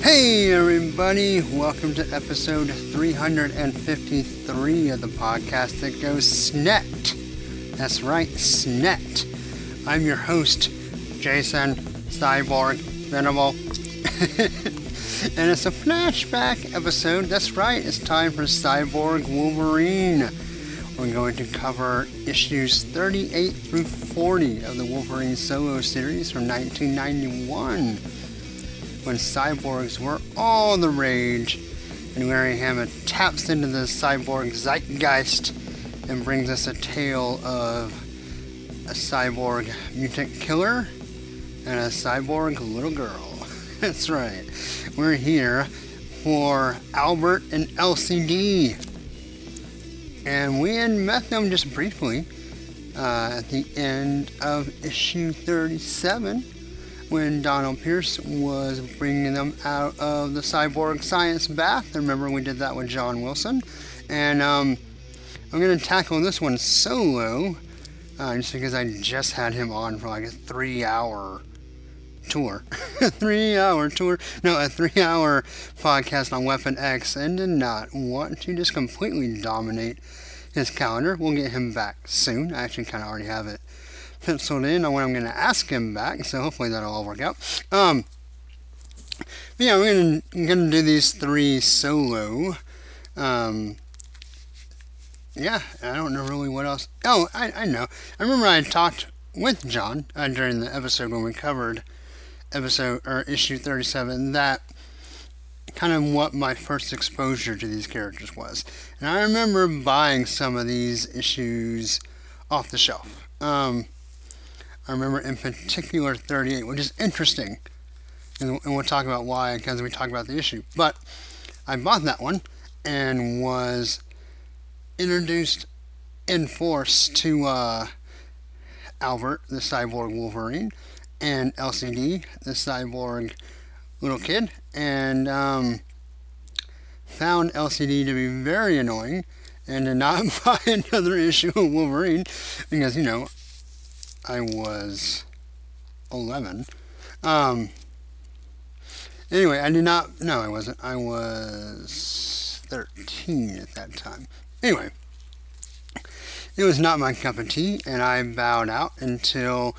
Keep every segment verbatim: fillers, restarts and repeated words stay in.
Hey everybody, welcome to episode three fifty-three of the podcast that goes S N I K T. That's right, S N I K T. I'm your host, Jason Cyborg Venable. And it's a flashback episode. That's right, it's time for Cyborg Wolverine. We're going to cover issues thirty-eight through forty of the Wolverine solo series from nineteen ninety-one. When cyborgs were all the rage, and Larry Hammett taps into the cyborg zeitgeist and brings us a tale of a cyborg mutant killer and a cyborg little girl. That's right. We're here for Albert and Elsie Dee. And we had met them just briefly uh, at the end of issue thirty-seven. When Donald Pierce was bringing them out of the cyborg science bath. Remember, we did that with John Wilson. And um, I'm going to tackle this one solo, uh, just because I just had him on for like a three-hour tour. three-hour tour? No, a three-hour podcast on Weapon X, and did not want to just completely dominate his calendar. We'll get him back soon. I actually kind of already have it penciled in on when I'm going to ask him back, so hopefully that'll all work out. Um, yeah, we're going to do these three solo. Um, yeah, I don't know really what else. Oh, I, I know. I remember I talked with John uh, during the episode when we covered episode or issue thirty-seven that kind of what my first exposure to these characters was. And I remember buying some of these issues off the shelf. Um, I remember in particular thirty-eight, which is interesting, and, and we'll talk about why because we talk about the issue. But I bought that one and was introduced in force to uh, Albert, the cyborg Wolverine, and Elsie Dee, the cyborg little kid, and um, found Elsie Dee to be very annoying. And did not buy another issue of Wolverine because, you know, I was eleven. Um, anyway, I did not... No, I wasn't. I was thirteen at that time. Anyway, it was not my cup of tea, and I bowed out until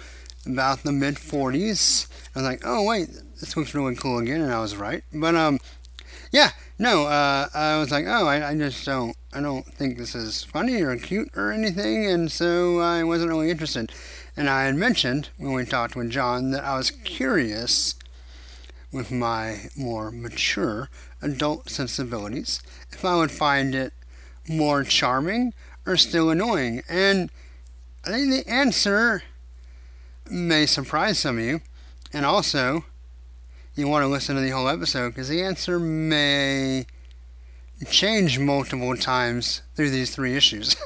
about the mid-forties. I was like, oh, wait, this looks really cool again, and I was right. But, um, yeah, no, uh, I was like, oh, I, I just don't... I don't think this is funny or cute or anything, and so I wasn't really interested. And I had mentioned when we talked with John that I was curious with my more mature adult sensibilities if I would find it more charming or still annoying. And I think the answer may surprise some of you, and also you want to listen to the whole episode because the answer may change multiple times through these three issues.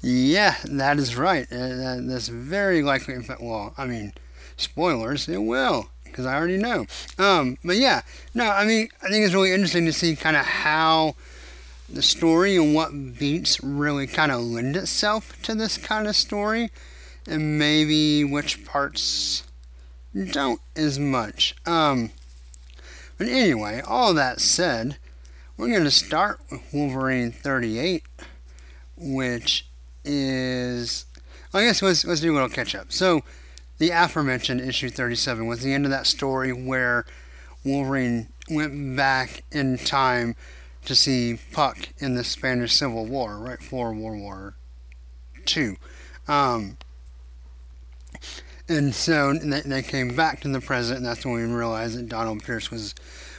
Yeah, that is right. Uh, that's very likely. In fact, well, I mean, spoilers, it will, because I already know. Um, but yeah, no, I mean, I think it's really interesting to see kind of how the story and what beats really kind of lend itself to this kind of story, and maybe which parts don't as much. Um, But anyway, all that said, we're going to start with Wolverine thirty-eight, which is, I guess let's, let's do a little catch-up. So, the aforementioned issue thirty-seven was the end of that story where Wolverine went back in time to see Puck in the Spanish Civil War, right before World War Two. Um... And so they came back to the present, and that's when we realized that Donald Pierce was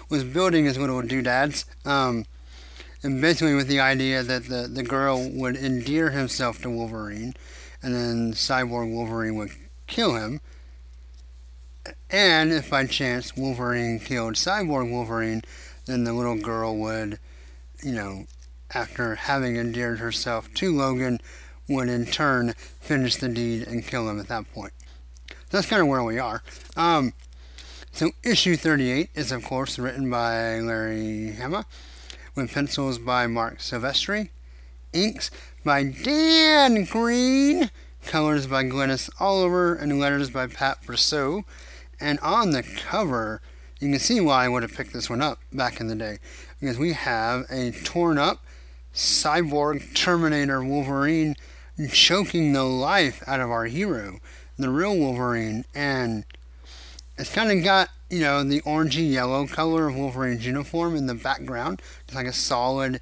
was building his little doodads. Um, and basically with the idea that the, the girl would endear himself to Wolverine, and then Cyborg Wolverine would kill him. And if by chance Wolverine killed Cyborg Wolverine, then the little girl would, you know, after having endeared herself to Logan, would in turn finish the deed and kill him at that point. So that's kind of where we are. Um, so issue thirty-eight is, of course, written by Larry Hammett, with pencils by Mark Silvestri, inks by Dan Green, colors by Glynis Oliver, and letters by Pat Brousseau. And on the cover, you can see why I would have picked this one up back in the day, because we have a torn up cyborg Terminator Wolverine choking the life out of our hero, the real Wolverine, and it's kind of got, you know, the orangey yellow color of Wolverine's uniform in the background. It's like a solid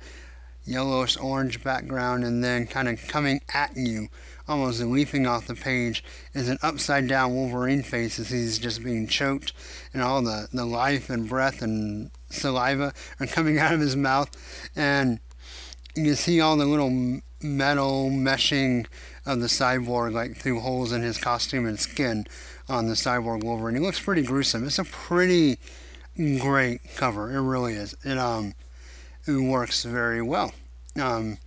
yellowish orange background, and then kind of coming at you, almost leaping off the page, is an upside down Wolverine face as he's just being choked, and all the, the life and breath and saliva are coming out of his mouth, and you can see all the little metal meshing of the cyborg, like through holes in his costume and skin on the cyborg Wolverine. It looks pretty gruesome. It's a pretty great cover. It really is. It, um, it works very well. Um,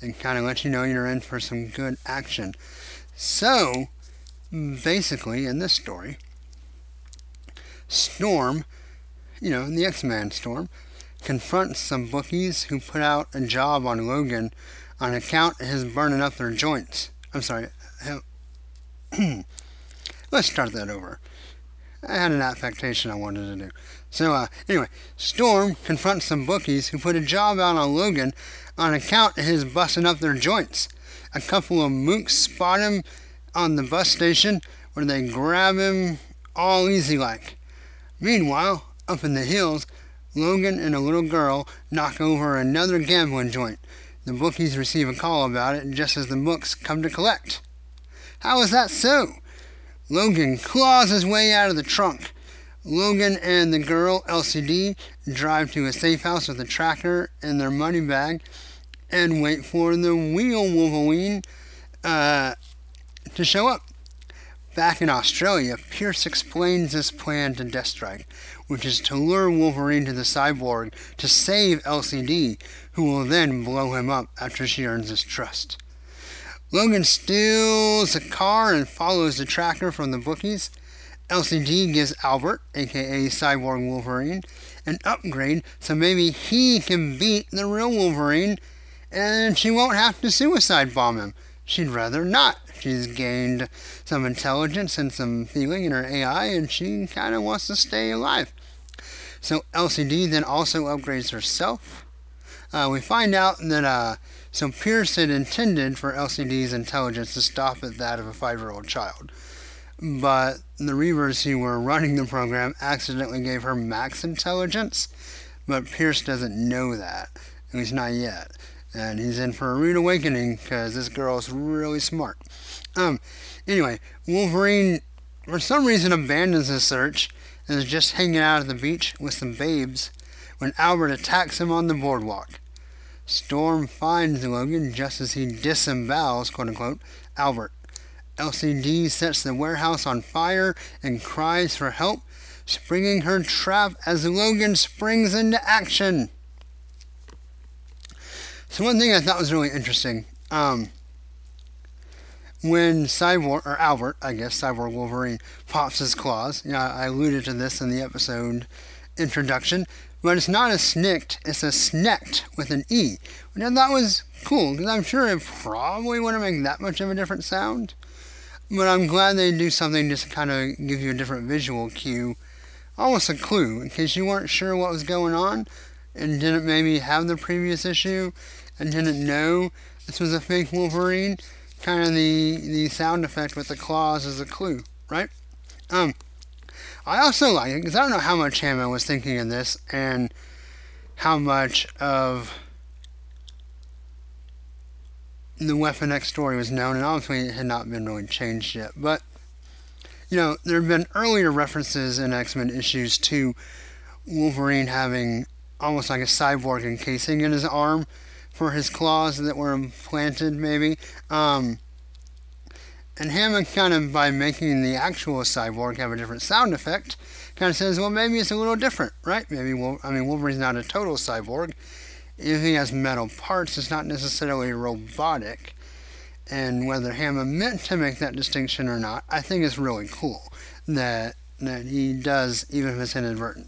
and kind of let you know you're in for some good action. So, basically, in this story, Storm, you know, the X-Man Storm, confronts some bookies who put out a job on Logan on account of his burning up their joints. I'm sorry. Let's start that over. I had an affectation I wanted to do. So, uh, anyway, Storm confronts some bookies who put a job out on Logan on account of his busting up their joints. A couple of mooks spot him on the bus station, where they grab him all easy-like. Meanwhile, up in the hills, Logan and a little girl knock over another gambling joint. The bookies receive a call about it just as the mooks come to collect. How is that so? Logan claws his way out of the trunk. Logan and the girl, Elsie Dee, drive to a safe house with a tracker in their money bag and wait for the real Wolverine uh, to show up. Back in Australia, Pierce explains his plan to Deathstrike, which is to lure Wolverine to the cyborg to save Elsie Dee, who will then blow him up after she earns his trust. Logan steals a car and follows the tracker from the bookies. Elsie Dee gives Albert, aka Cyborg Wolverine, an upgrade so maybe he can beat the real Wolverine and she won't have to suicide bomb him. She'd rather not. She's gained some intelligence and some feeling in her A I, and she kind of wants to stay alive. So Elsie Dee then also upgrades herself. Uh, we find out that uh, so Pierce had intended for Elsie Dee's intelligence to stop at that of a five-year-old child, but the Reavers who were running the program accidentally gave her max intelligence, but Pierce doesn't know that, at least not yet. And he's in for a rude awakening because this girl's really smart. Um, anyway, Wolverine, for some reason, abandons his search and is just hanging out at the beach with some babes when Albert attacks him on the boardwalk. Storm finds Logan just as he disembowels, quote-unquote, Albert. Elsie Dee sets the warehouse on fire and cries for help, springing her trap as Logan springs into action. So one thing I thought was really interesting, um, when Cyborg, or Albert, I guess, Cyborg Wolverine, pops his claws, you know, I alluded to this in the episode introduction, but it's not a SNIKT, it's a SNEKT with an E, which I thought was cool, because I'm sure it probably wouldn't make that much of a different sound, but I'm glad they do something just to kind of give you a different visual cue, almost a clue, in case you weren't sure what was going on, and didn't maybe have the previous issue, and didn't know this was a fake Wolverine. Kind of the, the sound effect with the claws is a clue, right? Um, I also like it, because I don't know how much Hammett was thinking in this, and how much of the Weapon X story was known, and obviously it had not been really changed yet, but, you know, there have been earlier references in X-Men issues to Wolverine having almost like a cyborg encasing in his arm for his claws that were implanted, maybe. Um, and Hammett kind of, by making the actual cyborg have a different sound effect, kind of says, well, maybe it's a little different, right? Maybe, Wolver- I mean, Wolverine's not a total cyborg. anything that has metal parts is not necessarily robotic. And whether Hammett meant to make that distinction or not, I think it's really cool that that he does, even if it's inadvertent.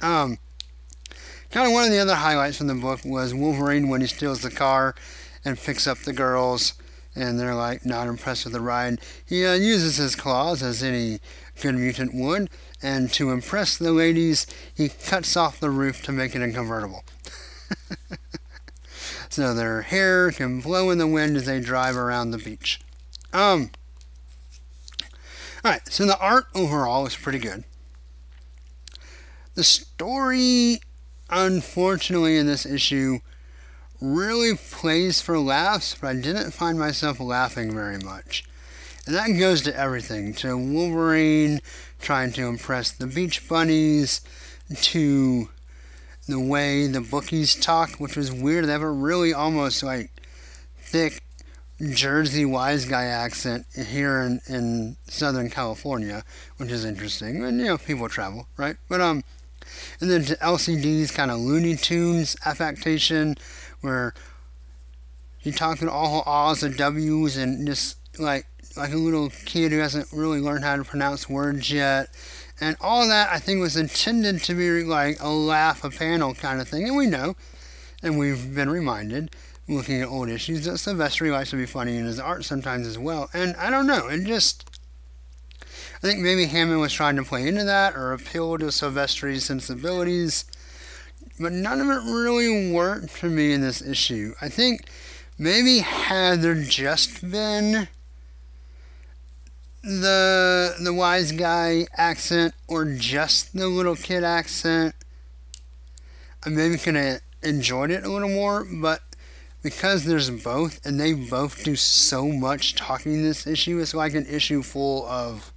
Um, kind of one of the other highlights from the book was Wolverine when he steals the car and picks up the girls, and they're like not impressed with the ride. He uh, uses his claws, as any good mutant would, and to impress the ladies, he cuts off the roof to make it a convertible. So their hair can blow in the wind as they drive around the beach. Um, Alright, so the art overall is pretty good. The story, unfortunately, in this issue really plays for laughs, but I didn't find myself laughing very much. And that goes to everything, to Wolverine trying to impress the beach bunnies, to the way the bookies talk, which was weird. They have a really almost like thick Jersey wise guy accent here in, in Southern California, which is interesting. And you know, people travel, right? But um, and then to Elsie Dee's kind of Looney Tunes affectation, where he talks with all her R's and W's and just like like a little kid who hasn't really learned how to pronounce words yet. And all that, I think, was intended to be like a laugh a panel kind of thing. And we know, and we've been reminded, looking at old issues, that Silvestri likes to be funny in his art sometimes as well. And I don't know, it just... I think maybe Hammett was trying to play into that or appeal to Silvestri's sensibilities. But none of it really worked for me in this issue. I think maybe had there just been the the wise guy accent or just the little kid accent, I maybe could have enjoyed it a little more, but because there's both, and they both do so much talking this issue, it's like an issue full of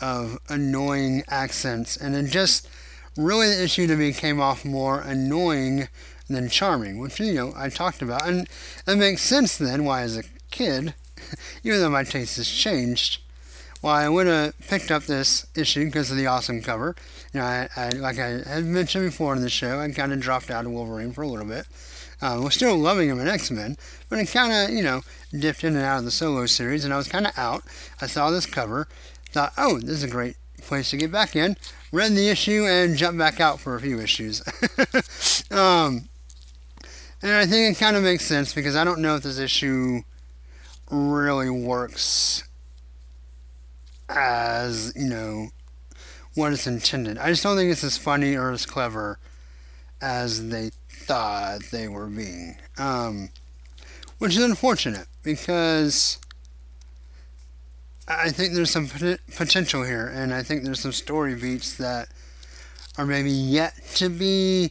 of annoying accents, and it just really, the issue to me came off more annoying than charming, which, you know, I talked about, and it makes sense then why as a kid, even though my taste has changed, well, I would have picked up this issue because of the awesome cover. You know, I, I, like I had mentioned before in the show, I kind of dropped out of Wolverine for a little bit. Uh, we're still loving him in X-Men, but it kind of, you know, dipped in and out of the solo series, and I was kind of out. I saw this cover, thought, oh, this is a great place to get back in. Read the issue and jumped back out for a few issues. um, and I think it kind of makes sense because I don't know if this issue really works as, you know, what it's intended. I just don't think it's as funny or as clever as they thought they were being. Um, which is unfortunate, because I think there's some pot- potential here, and I think there's some story beats that are maybe yet to be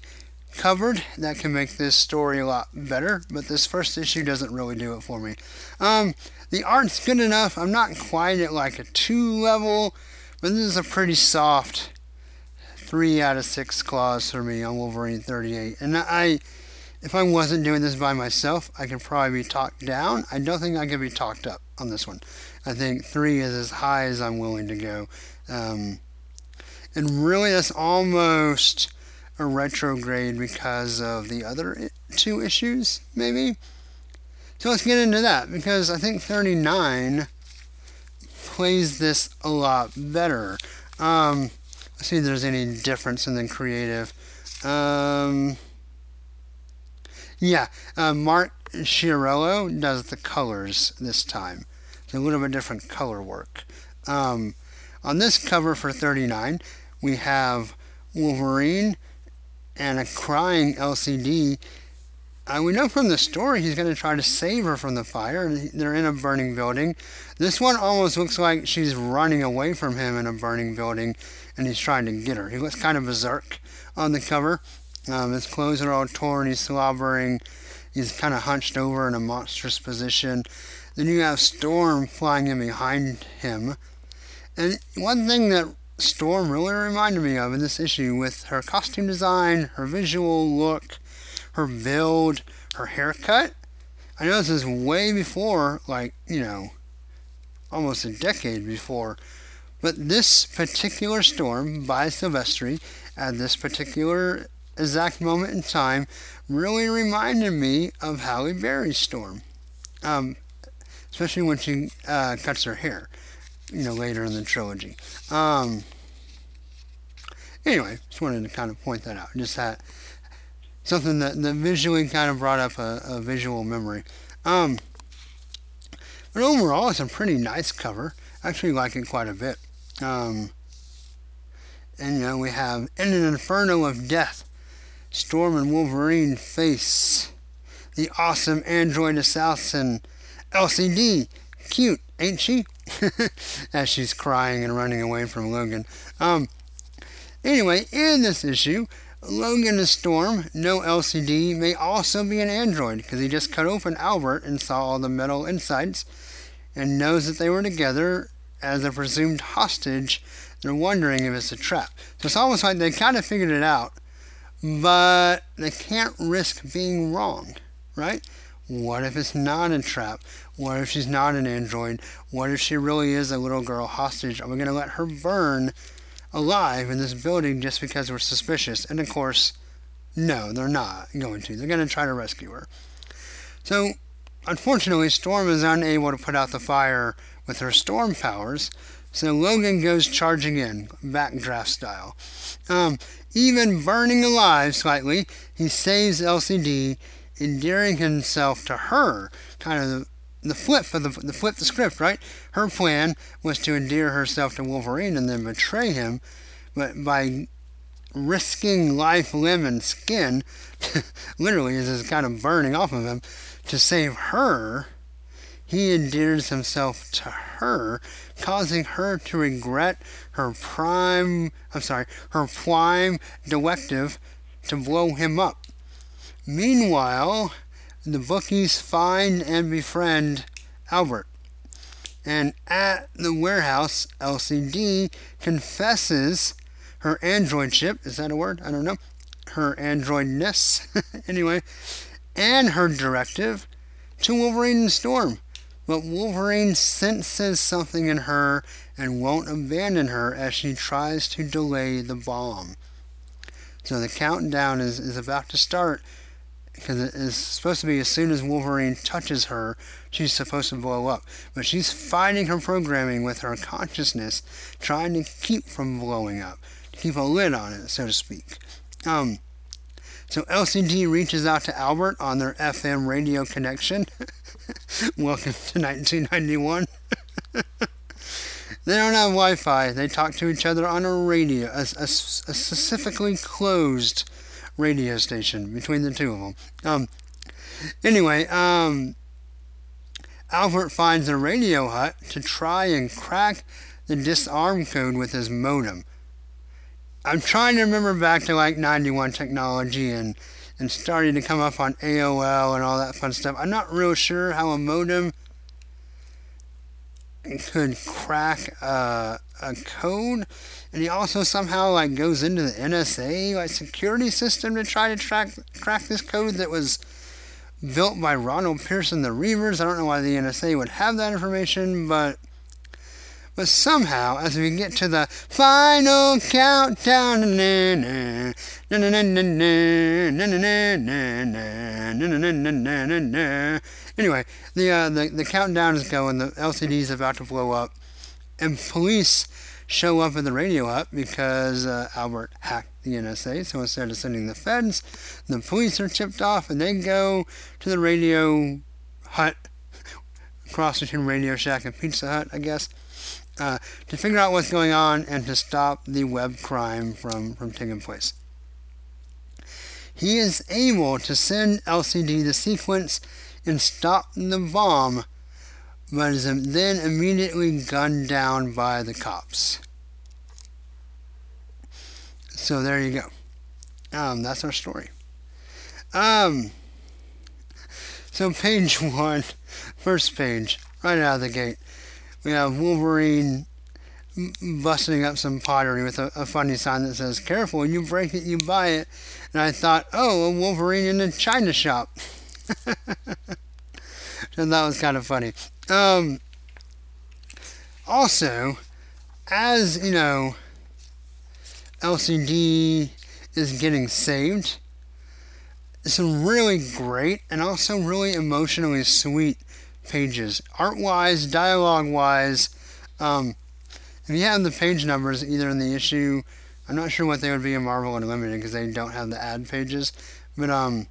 covered that can make this story a lot better, but this first issue doesn't really do it for me. Um, the art's good enough. I'm not quite at like a two level, but this is a pretty soft three out of six claws for me on Wolverine thirty-eight. And I, if I wasn't doing this by myself, I could probably be talked down. I don't think I could be talked up on this one. I think three is as high as I'm willing to go. Um, and really, that's almost a retrograde because of the other two issues, maybe? So let's get into that, because I think thirty-nine plays this a lot better. Um, let's see if there's any difference in the creative. Um, yeah, uh, Mark Chiarello does the colors this time. It's a little bit different color work. Um, on this cover for thirty-nine, we have Wolverine and a crying Elsie Dee. Uh, we know from the story he's going to try to save her from the fire. They're in a burning building. This one almost looks like she's running away from him in a burning building, and he's trying to get her. He looks kind of berserk on the cover. Um, his clothes are all torn. He's slobbering. He's kind of hunched over in a monstrous position. Then you have Storm flying in behind him. And one thing that Storm really reminded me of in this issue, with her costume design, her visual look, her build, her haircut. I know this is way before, like, you know, almost a decade before, but this particular Storm by Silvestri at this particular exact moment in time really reminded me of Halle Berry's Storm, um, especially when she uh, cuts her hair, you know, later in the trilogy. Um, anyway, just wanted to kind of point that out. Just that something that, that visually kind of brought up a, a visual memory. Um, but overall, it's a pretty nice cover. I actually like it quite a bit. Um, and, you know, we have In an Inferno of Death, Storm and Wolverine face the awesome android assassin Elsie Dee. Cute, ain't she? As she's crying and running away from Logan. Um, anyway, in this issue, Logan is Storm, no Elsie Dee, may also be an android, because he just cut open Albert and saw all the metal insides and knows that they were together as a presumed hostage. They're wondering if it's a trap. So it's almost like they kind of figured it out, but they can't risk being wrong, right? What if it's not a trap? What if she's not an android? What if she really is a little girl hostage? Are we going to let her burn alive in this building just because we're suspicious? And of course, no, they're not going to. They're going to try to rescue her. So, unfortunately, Storm is unable to put out the fire with her storm powers, so Logan goes charging in, backdraft style. Um, even burning alive slightly, he saves Elsie Dee, endearing himself to her. Kind of the, the flip of the, the flip the script, right? Her plan was to endear herself to Wolverine and then betray him, but by risking life, limb, and skin, literally, is just kind of burning off of him to save her. He endears himself to her, causing her to regret her prime, I'm sorry, her prime directive to blow him up. Meanwhile, the bookies find and befriend Albert. And at the warehouse, Elsie Dee confesses her androidship, is that a word? I don't know. Her androidness, anyway, and her directive to Wolverine and Storm. But Wolverine senses something in her and won't abandon her as she tries to delay the bomb. So the countdown is, is about to start, because it is supposed to be as soon as Wolverine touches her, she's supposed to blow up. But she's fighting her programming with her consciousness, trying to keep from blowing up, to keep a lid on it, so to speak. Um, so Elsie Dee reaches out to Albert on their F M radio connection. Welcome to nineteen ninety-one. They don't have Wi-Fi. They talk to each other on a radio, a, a, a specifically closed radio station between the two of them. Um, anyway, um, Albert finds a radio hut to try and crack the disarm code with his modem. I'm trying to remember back to like ninety-one technology and and starting to come up on A O L and all that fun stuff. I'm not real sure how a modem could crack uh, a code, and he also somehow like goes into the N S A like security system to try to track crack this code that was built by Ronald Pearson, the Reavers. I don't know why the N S A would have that information, but but somehow, as we get to the final countdown, anyway, the uh, the the countdown is going. The L C D is about to blow up, and police show up at the radio hut because uh, Albert hacked the N S A. So instead of sending the feds, the police are tipped off, and they go to the radio hut, cross between Radio Shack and Pizza Hut, I guess. Uh, to figure out what's going on and to stop the web crime from, from taking place. He is able to send Elsie Dee the sequence and stop the bomb, but is then immediately gunned down by the cops. So there you go. Um, that's our story. Um, so page one, first page, right out of the gate. We have Wolverine busting up some pottery with a, a funny sign that says, "Careful, you break it, you buy it." And I thought, oh, a Wolverine in a china shop. So that was kind of funny. Um, also, as, you know, Elsie Dee is getting saved. Some really great and also really emotionally sweet pages. Art-wise, dialogue-wise, um, if you have the page numbers either in the issue, I'm not sure what they would be in Marvel Unlimited because they don't have the ad pages, but um,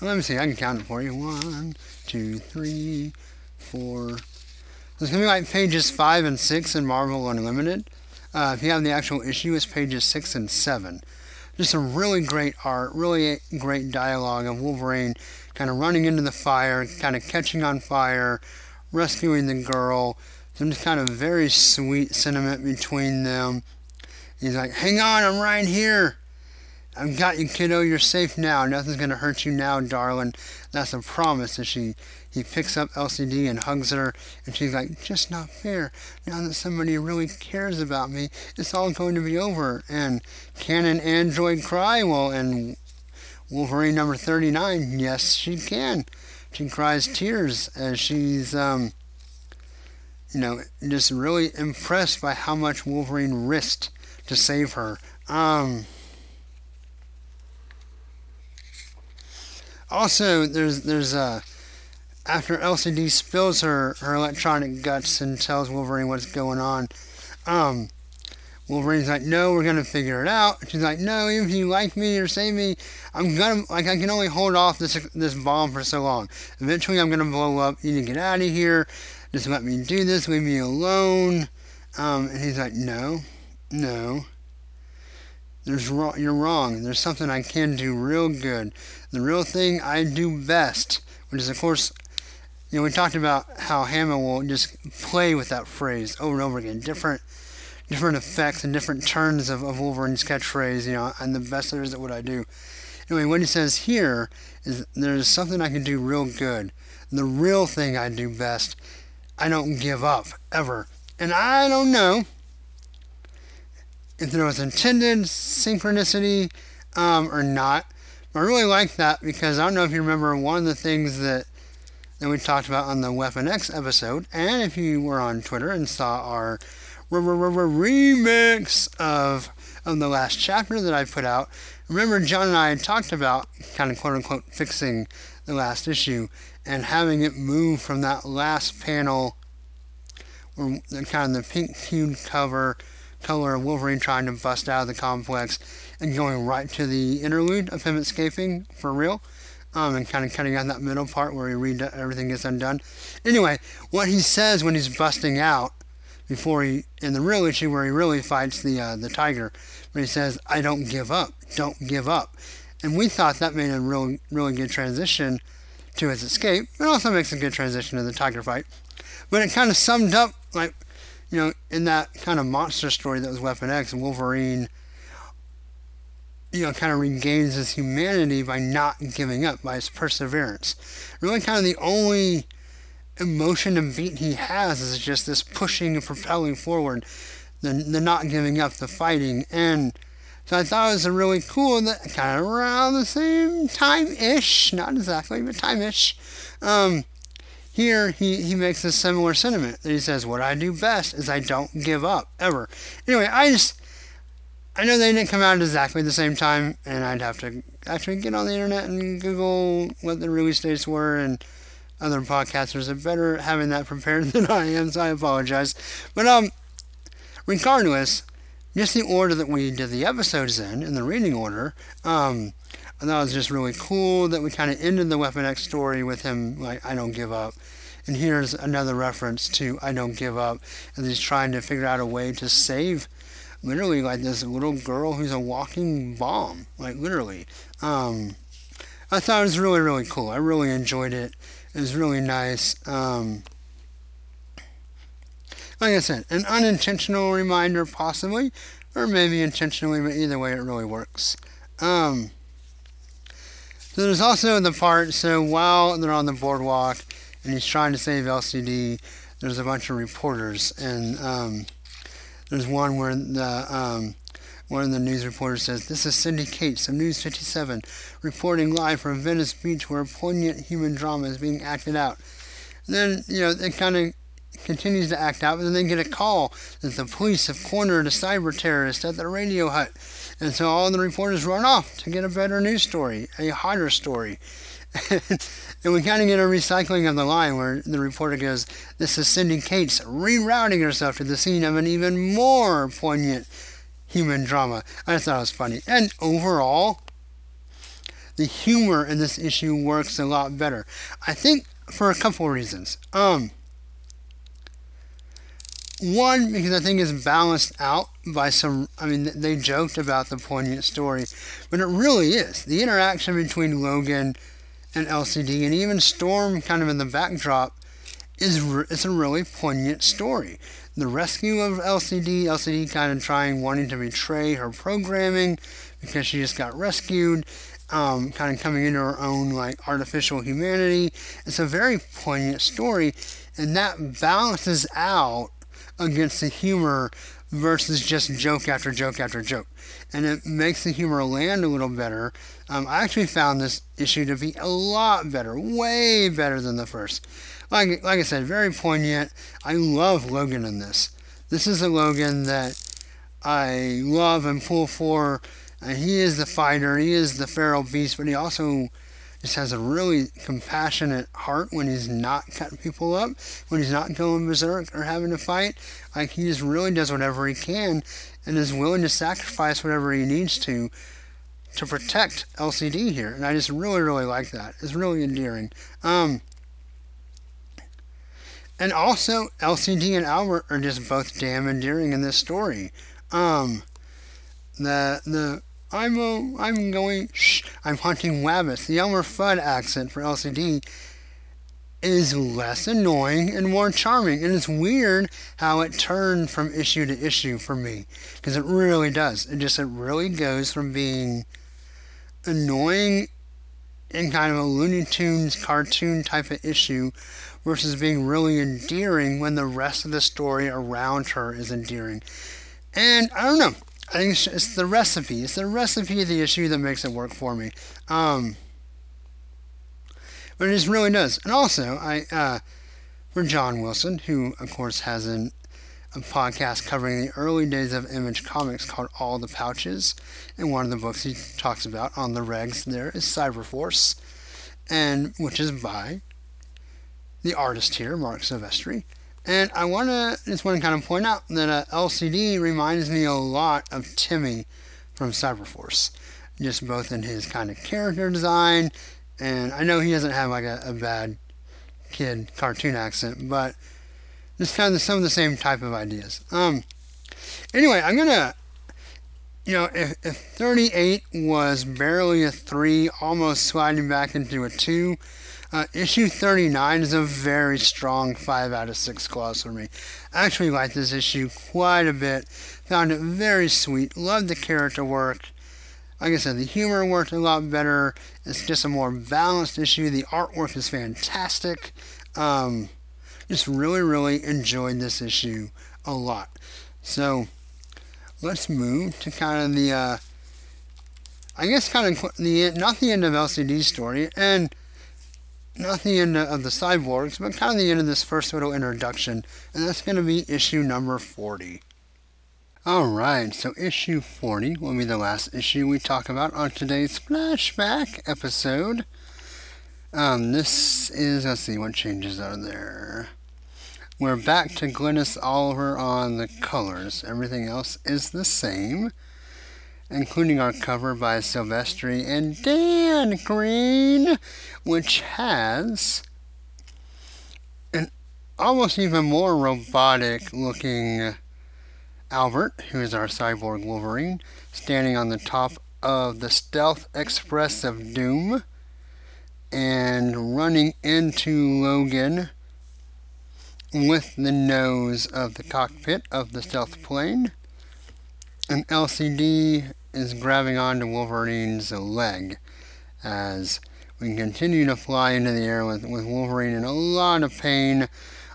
let me see, I can count it for you. One, two, three, four. There's going to be like pages five and six in Marvel Unlimited. Uh, if you have the actual issue, it's pages six and seven. Just some really great art, really great dialogue of Wolverine kind of running into the fire, kind of catching on fire, rescuing the girl. Some just kind of very sweet sentiment between them. He's like, hang on, I'm right here. I've got you, kiddo. You're safe now. Nothing's going to hurt you now, darling. That's a promise. And she, he picks up Elsie Dee and hugs her. And she's like, just not fair. Now that somebody really cares about me, it's all going to be over. And can an android cry? Well, in Wolverine number thirty-nine, yes, she can. She cries tears as she's, um, you know, just really impressed by how much Wolverine risked to save her. Um... Also, there's, there's uh, after Elsie Dee spills her, her electronic guts and tells Wolverine what's going on, um, Wolverine's like, no, we're going to figure it out. She's like, no, even if you like me or save me, I'm going to, like, I can only hold off this this bomb for so long. Eventually, I'm going to blow up. You need to get out of here. Just let me do this. Leave me alone. Um, and he's like, no, no. There's wrong, you're wrong. There's something I can do real good. The real thing I do best, which is, of course, you know, we talked about how Hammett will just play with that phrase over and over again. Different different effects and different turns of, of Wolverine's catchphrase, you know, and the best there is at what I do. Anyway, what he says here is there's something I can do real good. The real thing I do best, I don't give up, ever. And I don't know if there was intended synchronicity um, or not. But I really like that because I don't know if you remember one of the things that, that we talked about on the Weapon X episode, and if you were on Twitter and saw our remix of, of the last chapter that I put out, remember John and I had talked about kind of quote-unquote fixing the last issue and having it move from that last panel where kind of the pink-hued cover color of Wolverine trying to bust out of the complex and going right to the interlude of him escaping for real um, and kind of cutting out that middle part where he read everything gets undone. Anyway, what he says when he's busting out before he, in the real issue where he really fights the uh, the tiger, but he says, I don't give up, don't give up. And we thought that made a real, really good transition to his escape. It also makes a good transition to the tiger fight. But it kind of summed up, like, you know, in that kind of monster story that was Weapon X, Wolverine, you know, kind of regains his humanity by not giving up, by his perseverance. Really kind of the only emotion and beat he has is just this pushing and propelling forward, the, the not giving up, the fighting. And so I thought it was a really cool, that kind of around the same time-ish, not exactly, but time-ish, um, Here, he, he makes a similar sentiment. He says, what I do best is I don't give up, ever. Anyway, I just, I know they didn't come out at exactly the same time, and I'd have to actually get on the internet and Google what the release dates were, and other podcasters are better at having that prepared than I am, so I apologize. But um, regardless, just the order that we did the episodes in, in the reading order, um, I thought it was just really cool that we kind of ended the Weapon X story with him, like, I don't give up. And here's another reference to I don't give up. And he's trying to figure out a way to save, literally, like, this little girl who's a walking bomb. Like, literally. Um, I thought it was really, really cool. I really enjoyed it. It was really nice. Um, like I said, an unintentional reminder, possibly. Or maybe intentionally, but either way, it really works. Um... So there's also the part, so while they're on the boardwalk and he's trying to save L C D, there's a bunch of reporters. And um, there's one where the um, one of the news reporters says, this is Cindy Cates of News fifty-seven, reporting live from Venice Beach where a poignant human drama is being acted out. And then, you know, it kind of continues to act out, but then they get a call that the police have cornered a cyber terrorist at the radio hut. And so all the reporters run off to get a better news story, a hotter story. And we kind of get a recycling of the line where the reporter goes, this is Cindy Cates rerouting herself to the scene of an even more poignant human drama. I thought it was funny. And overall, the humor in this issue works a lot better, I think, for a couple of reasons. Um, one, because I think it's balanced out by some, I mean, they joked about the poignant story, but it really is. The interaction between Logan and Elsie Dee, and even Storm kind of in the backdrop, is re- it's a really poignant story. The rescue of Elsie Dee, Elsie Dee kind of trying, wanting to betray her programming because she just got rescued, um, kind of coming into her own like artificial humanity. It's a very poignant story, and that balances out against the humor versus just joke after joke after joke. And it makes the humor land a little better. Um, I actually found this issue to be a lot better, way better than the first. Like, like I said, very poignant. I love Logan in this. This is a Logan that I love and pull for. And he is the fighter, he is the feral beast, but he also just has a really compassionate heart when he's not cutting people up, when he's not going berserk or having to fight. Like, he just really does whatever he can and is willing to sacrifice whatever he needs to to protect Elsie Dee here. And I just really, really like that. It's really endearing. Um, and also, Elsie Dee and Albert are just both damn endearing in this story. Um, the, the, I'm, a, I'm going, shh, I'm hunting wabbits. The Elmer Fudd accent for Elsie Dee is less annoying and more charming. And it's weird how it turned from issue to issue for me, because it really does. It just, it really goes from being annoying in kind of a Looney Tunes cartoon type of issue versus being really endearing when the rest of the story around her is endearing. And I don't know. I think it's the recipe. It's the recipe of the issue that makes it work for me. Um, but it just really does. And also, I uh, for John Wilson, who, of course, has an, a podcast covering the early days of Image Comics called All the Pouches. And one of the books he talks about on the regs there is Cyberforce, and which is by the artist here, Mark Silvestri. And I want to just want to kind of point out that uh, Elsie Dee reminds me a lot of Timmy from Cyberforce, just both in his kind of character design, and I know he doesn't have like a, a bad kid cartoon accent, but just kind of some of the same type of ideas. Um. Anyway, I'm gonna, you know, if, if thirty-eight was barely a three, almost sliding back into a two. Uh, issue thirty-nine is a very strong five out of six clause for me. I actually liked this issue quite a bit. Found it very sweet. Loved the character work. Like I said, the humor worked a lot better. It's just a more balanced issue. The artwork is fantastic. Um, just really, really enjoyed this issue a lot. So, let's move to kind of the, uh, I guess kind of the, not the end of Elsie Dee's story, and not the end of the cyborgs, but kind of the end of this first little introduction, and that's going to be issue number forty. Alright, so issue forty will be the last issue we talk about on today's flashback episode. Um, this is, let's see, what changes are there? We're back to Glynis Oliver on the colors. Everything else is the same, including our cover by Silvestri and Dan Green, which has an almost even more robotic-looking Albert, who is our cyborg Wolverine, standing on the top of the Stealth Express of Doom and running into Logan with the nose of the cockpit of the stealth plane. And Elsie Dee is grabbing onto Wolverine's leg as we continue to fly into the air with, with Wolverine in a lot of pain,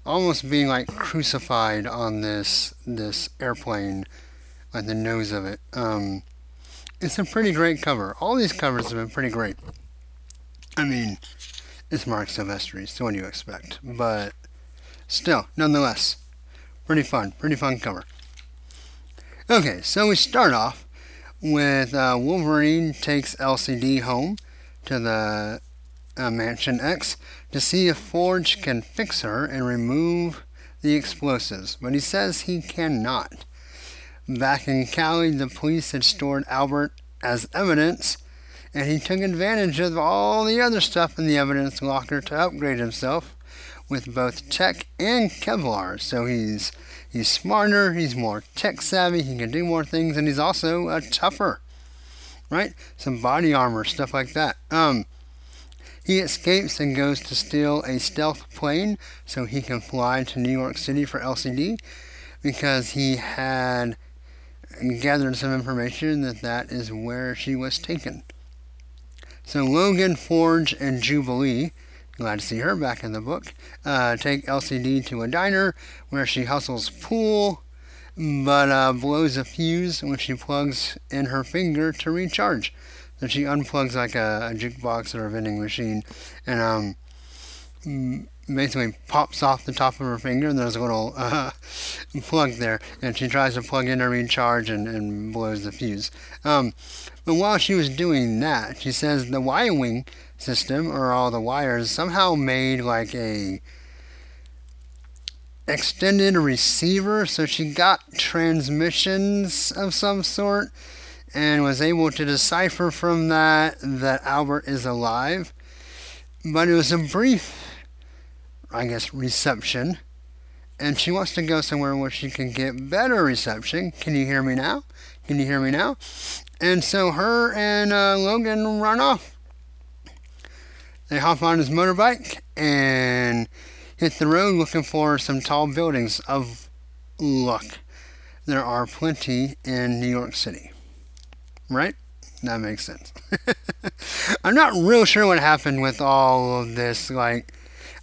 almost being like crucified on this this airplane, like the nose of it. Um, it's a pretty great cover. All these covers have been pretty great. I mean, it's Mark Silvestri, so what do you expect? But still, nonetheless, pretty fun, pretty fun cover. Okay, so we start off with uh, Wolverine takes Elsie Dee home to the uh, Mansion X to see if Forge can fix her and remove the explosives, but he says he cannot. Back in Cali, the police had stored Albert as evidence, and he took advantage of all the other stuff in the evidence locker to upgrade himself with both tech and Kevlar. So he's he's smarter, he's more tech savvy, he can do more things, and he's also a tougher, right? Some body armor, stuff like that. Um, he escapes and goes to steal a stealth plane so he can fly to New York City for Elsie Dee, because he had gathered some information that that is where she was taken. So Logan, Forge, and Jubilee, glad to see her back in the book, uh, take Elsie Dee to a diner where she hustles pool, but uh, blows a fuse when she plugs in her finger to recharge. So she unplugs like a, a jukebox or a vending machine, and um, basically pops off the top of her finger, and there's a little uh, plug there, and she tries to plug in to recharge and, and blows the fuse. Um, but while she was doing that, she says the wiring system, or all the wires, somehow made like a extended receiver, so she got transmissions of some sort and was able to decipher from that that Albert is alive. But it was a brief, I guess, reception, and she wants to go somewhere where she can get better reception. Can you hear me now? Can you hear me now? And so her and uh, Logan run off. They hop on his motorbike and hit the road looking for some tall buildings of luck. There are plenty in New York City. Right? That makes sense. I'm not real sure what happened with all of this. Like,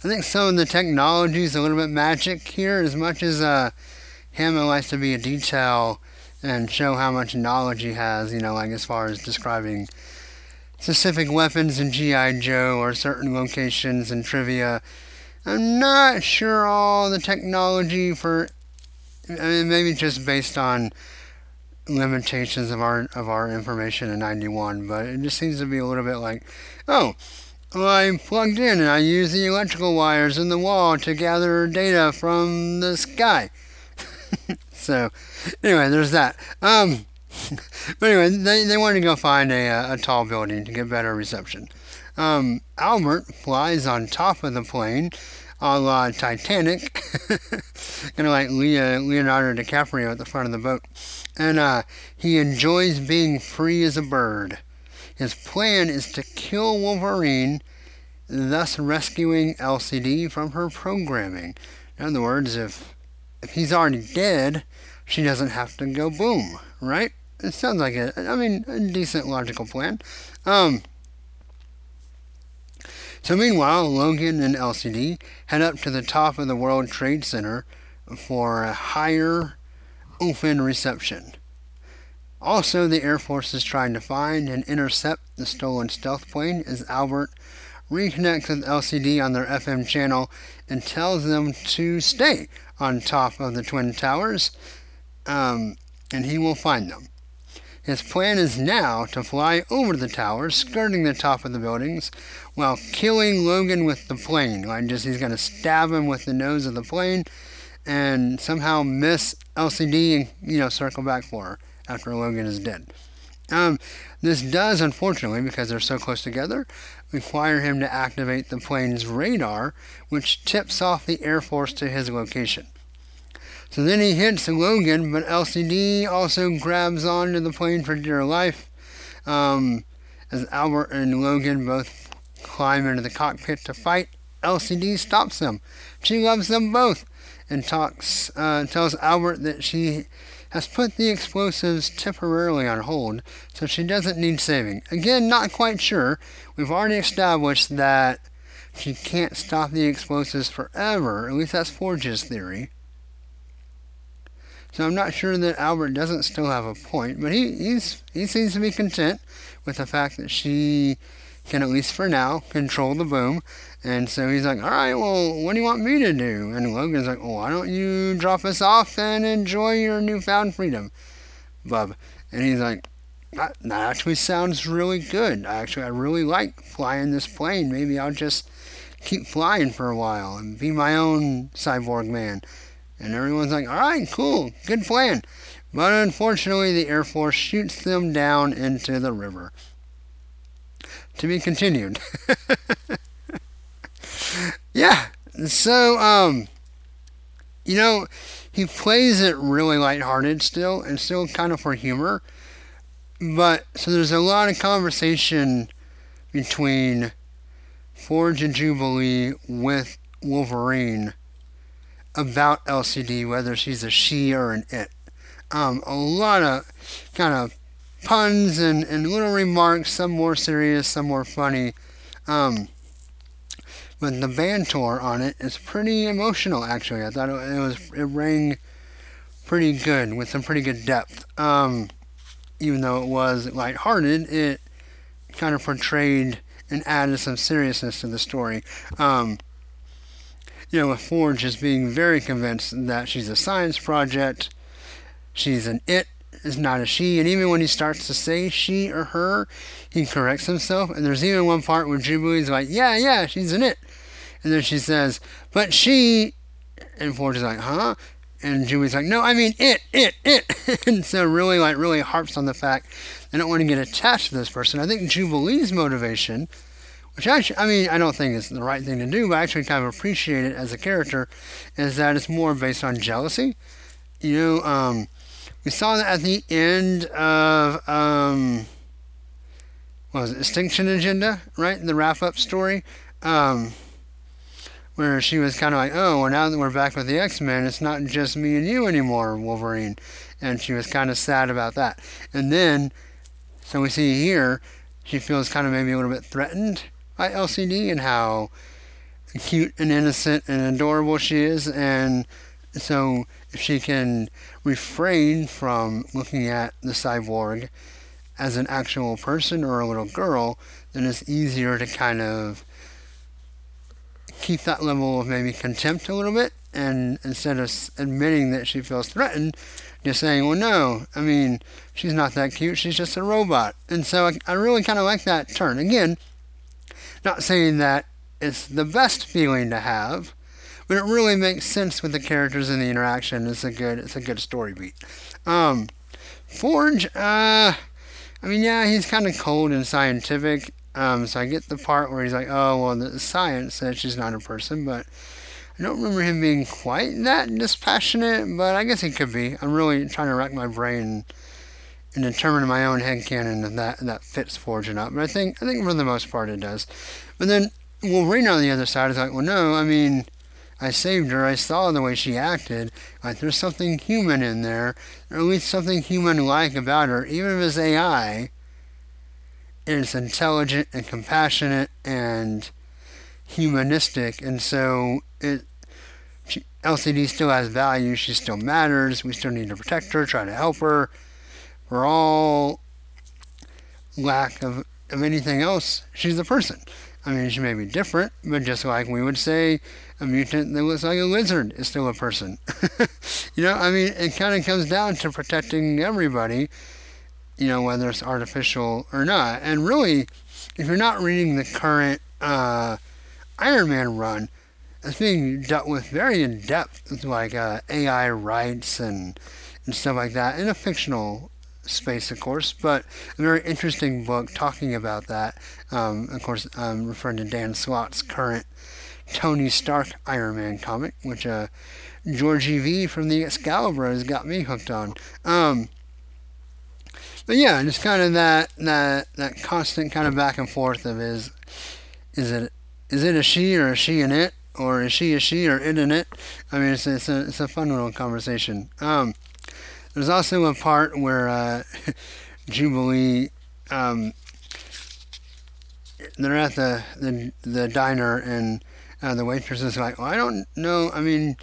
I think some of the technology is a little bit magic here, as much as uh, Hammett likes to be a detail and show how much knowledge he has, you know, like as far as describing specific weapons in G I Joe or certain locations and trivia. I'm not sure all the technology for, I mean, maybe just based on limitations of our of our information in ninety-one, but it just seems to be a little bit like, oh, well, I plugged in and I used the electrical wires in the wall to gather data from the sky. So, anyway, there's that. Um, but anyway, they, they wanted to go find a, a tall building to get better reception. Um, Albert flies on top of the plane, a la Titanic, kind of like Leo, Leonardo DiCaprio at the front of the boat. And uh, he enjoys being free as a bird. His plan is to kill Wolverine, thus rescuing Elsie Dee from her programming. In other words, if, if he's already dead, she doesn't have to go boom, right? It sounds like a, I mean, a decent logical plan. Um, so meanwhile, Logan and Elsie Dee head up to the top of the World Trade Center for a higher open reception. Also, the Air Force is trying to find and intercept the stolen stealth plane as Albert reconnects with Elsie Dee on their F M channel and tells them to stay on top of the Twin Towers, um, and he will find them. His plan is now to fly over the towers, skirting the top of the buildings, while killing Logan with the plane. Like, just he's going to stab him with the nose of the plane and somehow miss Elsie Dee and, you know, circle back for her after Logan is dead. Um, this does, unfortunately, because they're so close together, require him to activate the plane's radar, which tips off the Air Force to his location. So then he hits Logan, but Elsie Dee also grabs onto the plane for dear life, um, as Albert and Logan both climb into the cockpit to fight. Elsie Dee stops them. She loves them both and talks, uh, tells Albert that she has put the explosives temporarily on hold, so she doesn't need saving. Again, not quite sure. We've already established that she can't stop the explosives forever. At least that's Forge's theory. So I'm not sure that Albert doesn't still have a point, but he, he's, he seems to be content with the fact that she can, at least for now, control the boom. And so he's like, all right, well, what do you want me to do? And Logan's like, well, why don't you drop us off and enjoy your newfound freedom, bub? And he's like, that actually sounds really good. Actually, I really like flying this plane. Maybe I'll just keep flying for a while and be my own cyborg man. And everyone's like, all right, cool, good plan. But unfortunately, the Air Force shoots them down into the river. To be continued. Yeah, so, um, you know, he plays it really lighthearted still, and still kind of for humor. But, so there's a lot of conversation between Forge and Jubilee with Wolverine about Elsie Dee, whether she's a she or an it. Um, a lot of kind of puns and, and little remarks, some more serious, some more funny. Um, but the banter on it is pretty emotional, actually. I thought it, it was it rang pretty good, with some pretty good depth. Um, even though it was lighthearted, it kind of portrayed and added some seriousness to the story. Um, you know, with Forge is being very convinced that she's a science project. She's an it, is not a she, and even when he starts to say she or her, he corrects himself. And there's even one part where Jubilee's like, yeah, yeah, she's an it. And then she says, but she, and Forge is like, huh? And Jubilee's like, no, I mean it, it, it. And so really, like, really harps on the fact I don't want to get attached to this person. I think Jubilee's motivation, which actually, I mean, I don't think it's the right thing to do, but I actually kind of appreciate it as a character, is that it's more based on jealousy. You know, um, we saw that at the end of, um, what was it, Extinction Agenda, right? The wrap-up story, um, where she was kind of like, oh, well, now that we're back with the X-Men, it's not just me and you anymore, Wolverine. And she was kind of sad about that. And then, so we see here, she feels kind of maybe a little bit threatened by Elsie Dee and how cute and innocent and adorable she is. And so if she can refrain from looking at the cyborg as an actual person or a little girl, then it's easier to kind of keep that level of maybe contempt a little bit, and instead of admitting that she feels threatened, just saying, well, no, I mean, she's not that cute, she's just a robot. And so I, I really kind of like that turn. Again, not saying that it's the best feeling to have, but it really makes sense with the characters and the interaction. It's a good, it's a good story beat. Um, Forge, uh, I mean, yeah, he's kind of cold and scientific. Um, so I get the part where he's like, oh, well, the science says she's not a person, but I don't remember him being quite that dispassionate, but I guess he could be. I'm really trying to rack my brain and determine my own headcanon if that, that fits Forge or not. But I think, I think for the most part it does. But then Wolverine on the other side is like, well, no, I mean, I saved her, I saw the way she acted, like there's something human in there, or at least something human-like about her, even if it's A I, it's intelligent and compassionate and humanistic, and so it, she, Elsie Dee still has value, she still matters, we still need to protect her, try to help her, for all lack of, of anything else, she's a person. I mean, she may be different, but just like we would say, a mutant that looks like a lizard is still a person. You know, I mean, it kind of comes down to protecting everybody, you know, whether it's artificial or not. And really, if you're not reading the current uh, Iron Man run, it's being dealt with very in-depth with, like, uh, A I rights and, and stuff like that, in a fictional space, of course, but a very interesting book talking about that. Um, of course, I'm referring to Dan Slott's current Tony Stark Iron Man comic, which uh, Georgie V from the Excalibur has got me hooked on. Um, but yeah, just kind of that that that constant kind of back and forth of is is it is it a she or a she and it, or is she a she or it and it? I mean, it's it's a it's a fun little conversation. Um, there's also a part where uh, Jubilee. Um, they're at the the the diner and. Uh, the waitress is like, well, I don't know, I mean,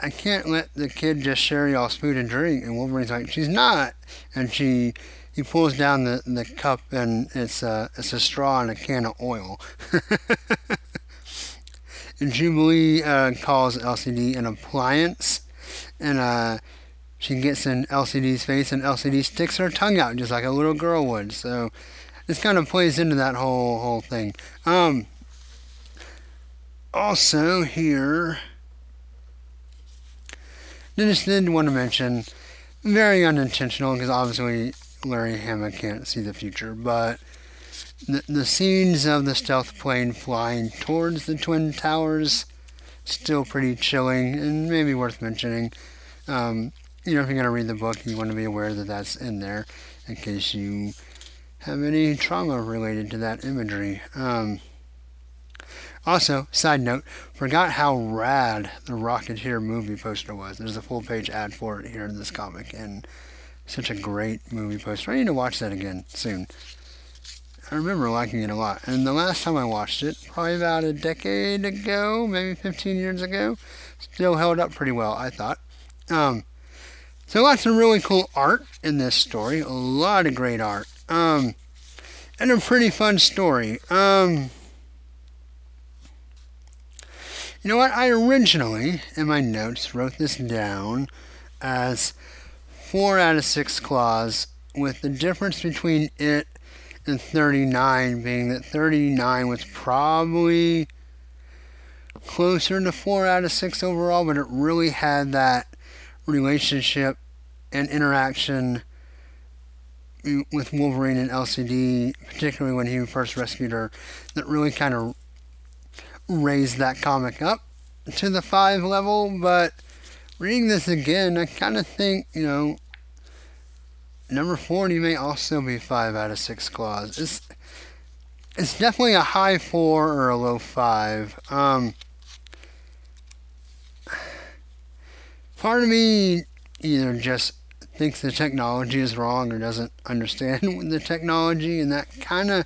I can't let the kid just share y'all's food and drink. And Wolverine's like, she's not. And she he pulls down the, the cup, and it's a, it's a straw and a can of oil. And Jubilee uh, calls Elsie Dee an appliance, and uh, she gets in Elsie Dee's face, and Elsie Dee sticks her tongue out just like a little girl would. So this kind of plays into that whole whole thing. Um. Also here, I just did want to mention, very unintentional, because obviously Larry Hammett can't see the future, but the, the scenes of the stealth plane flying towards the Twin Towers, still pretty chilling and maybe worth mentioning. Um, you know, if you're going to read the book, you want to be aware that that's in there in case you have any trauma related to that imagery. Um, also, side note, forgot how rad the Rocketeer movie poster was. There's a full-page ad for it here in this comic, and such a great movie poster. I need to watch that again soon. I remember liking it a lot, and the last time I watched it, probably about a decade ago, maybe fifteen years ago, still held up pretty well, I thought. Um, so lots of really cool art in this story, a lot of great art, um, and a pretty fun story. Um, you know what, I originally, in my notes, wrote this down as four out of six claws, with the difference between it and thirty-nine being that thirty-nine was probably closer to four out of six overall, but it really had that relationship and interaction with Wolverine and Elsie Dee, particularly when he first rescued her, that really kind of raised that comic up to the five level. But reading this again, I kind of think, you know, number forty may also be five out of six claws. It's, it's definitely a high four or a low five. Um, part of me either just thinks the technology is wrong or doesn't understand the technology, and that kind of,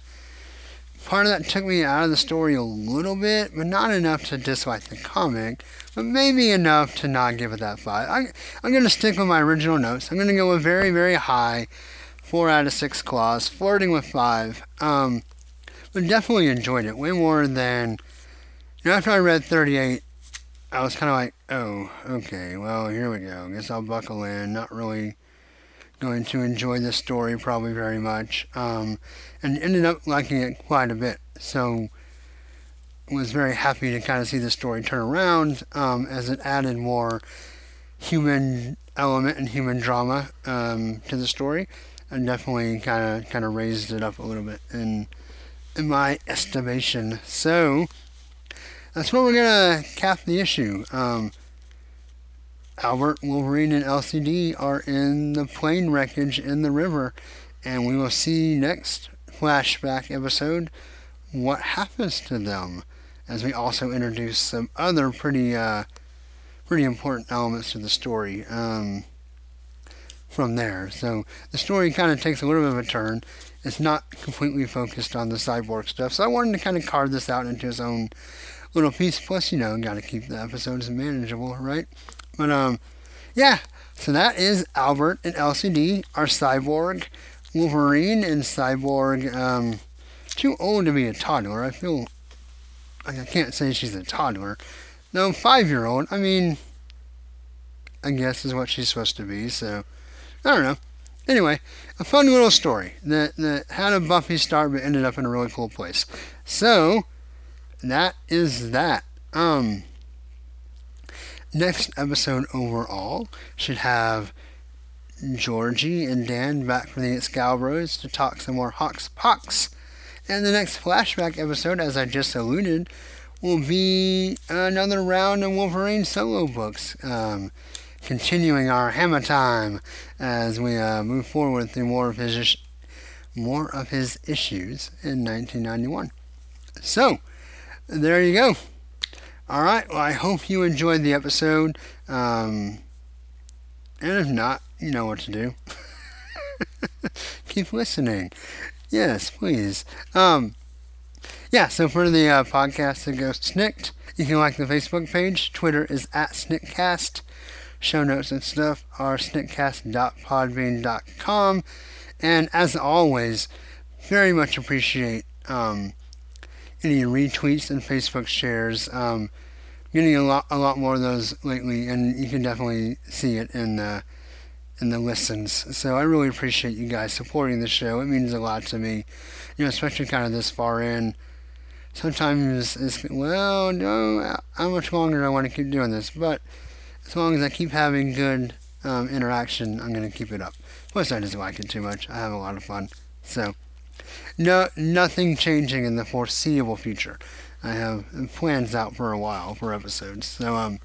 part of that took me out of the story a little bit, but not enough to dislike the comic, but maybe enough to not give it that five. I, I'm going to stick with my original notes. I'm going to go with very, very high, four out of six claws, flirting with five. Um, but definitely enjoyed it way more than, you know, after I read thirty-eight, I was kind of like, oh, okay, well, here we go. Guess I'll buckle in. Not really going to enjoy this story probably very much, um, and ended up liking it quite a bit. So was very happy to kind of see the story turn around, um, as it added more human element and human drama um, to the story, and definitely kind of kind of raised it up a little bit in in my estimation. So that's where we're gonna cap the issue. Um, Albert, Wolverine, and Elsie Dee are in the plane wreckage in the river, and we will see next flashback episode what happens to them, as we also introduce some other pretty uh, pretty important elements to the story um, from there. So the story kind of takes a little bit of a turn. It's not completely focused on the cyborg stuff, so I wanted to kind of carve this out into its own little piece. Plus, you know, got to keep the episodes manageable, right? But, um, yeah, so that is Albert and Elsie Dee, our cyborg Wolverine and cyborg, um, too old to be a toddler. I feel like I can't say she's a toddler. No, five-year-old, I mean, I guess is what she's supposed to be, so, I don't know. Anyway, a fun little story that, that had a bumpy start but ended up in a really cool place. So, that is that. Um... Next episode overall should have Georgie and Dan back from the Excaliburs to talk some more Hawks Pox. And the next flashback episode, as I just alluded, will be another round of Wolverine solo books, um, continuing our HamaTime as we uh, move forward through more of his ish- more of his issues in nineteen ninety-one. So, there you go. Alright, well, I hope you enjoyed the episode, um, and if not, you know what to do. Keep listening. Yes, please. Um, yeah, so for the uh, podcast, it goes SNIKT. You can like the Facebook page. Twitter is at SNIKTcast. Show notes and stuff are sniktcast dot podbean dot com. And as always, very much appreciate um, any retweets and Facebook shares. Um, getting a lot, a lot more of those lately, and you can definitely see it in the in the listens. So I really appreciate you guys supporting the show. It means a lot to me, you know, especially kind of this far in. Sometimes it's, well, no, how much longer do I want to keep doing this? But as long as I keep having good um, interaction, I'm going to keep it up. Plus, I just like it too much. I have a lot of fun. So, no, nothing changing in the foreseeable future. I have plans out for a while for episodes. So, um,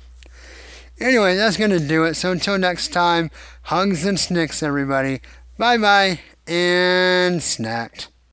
anyway, that's going to do it. So, until next time, hugs and snicks, everybody. Bye-bye, and snacked.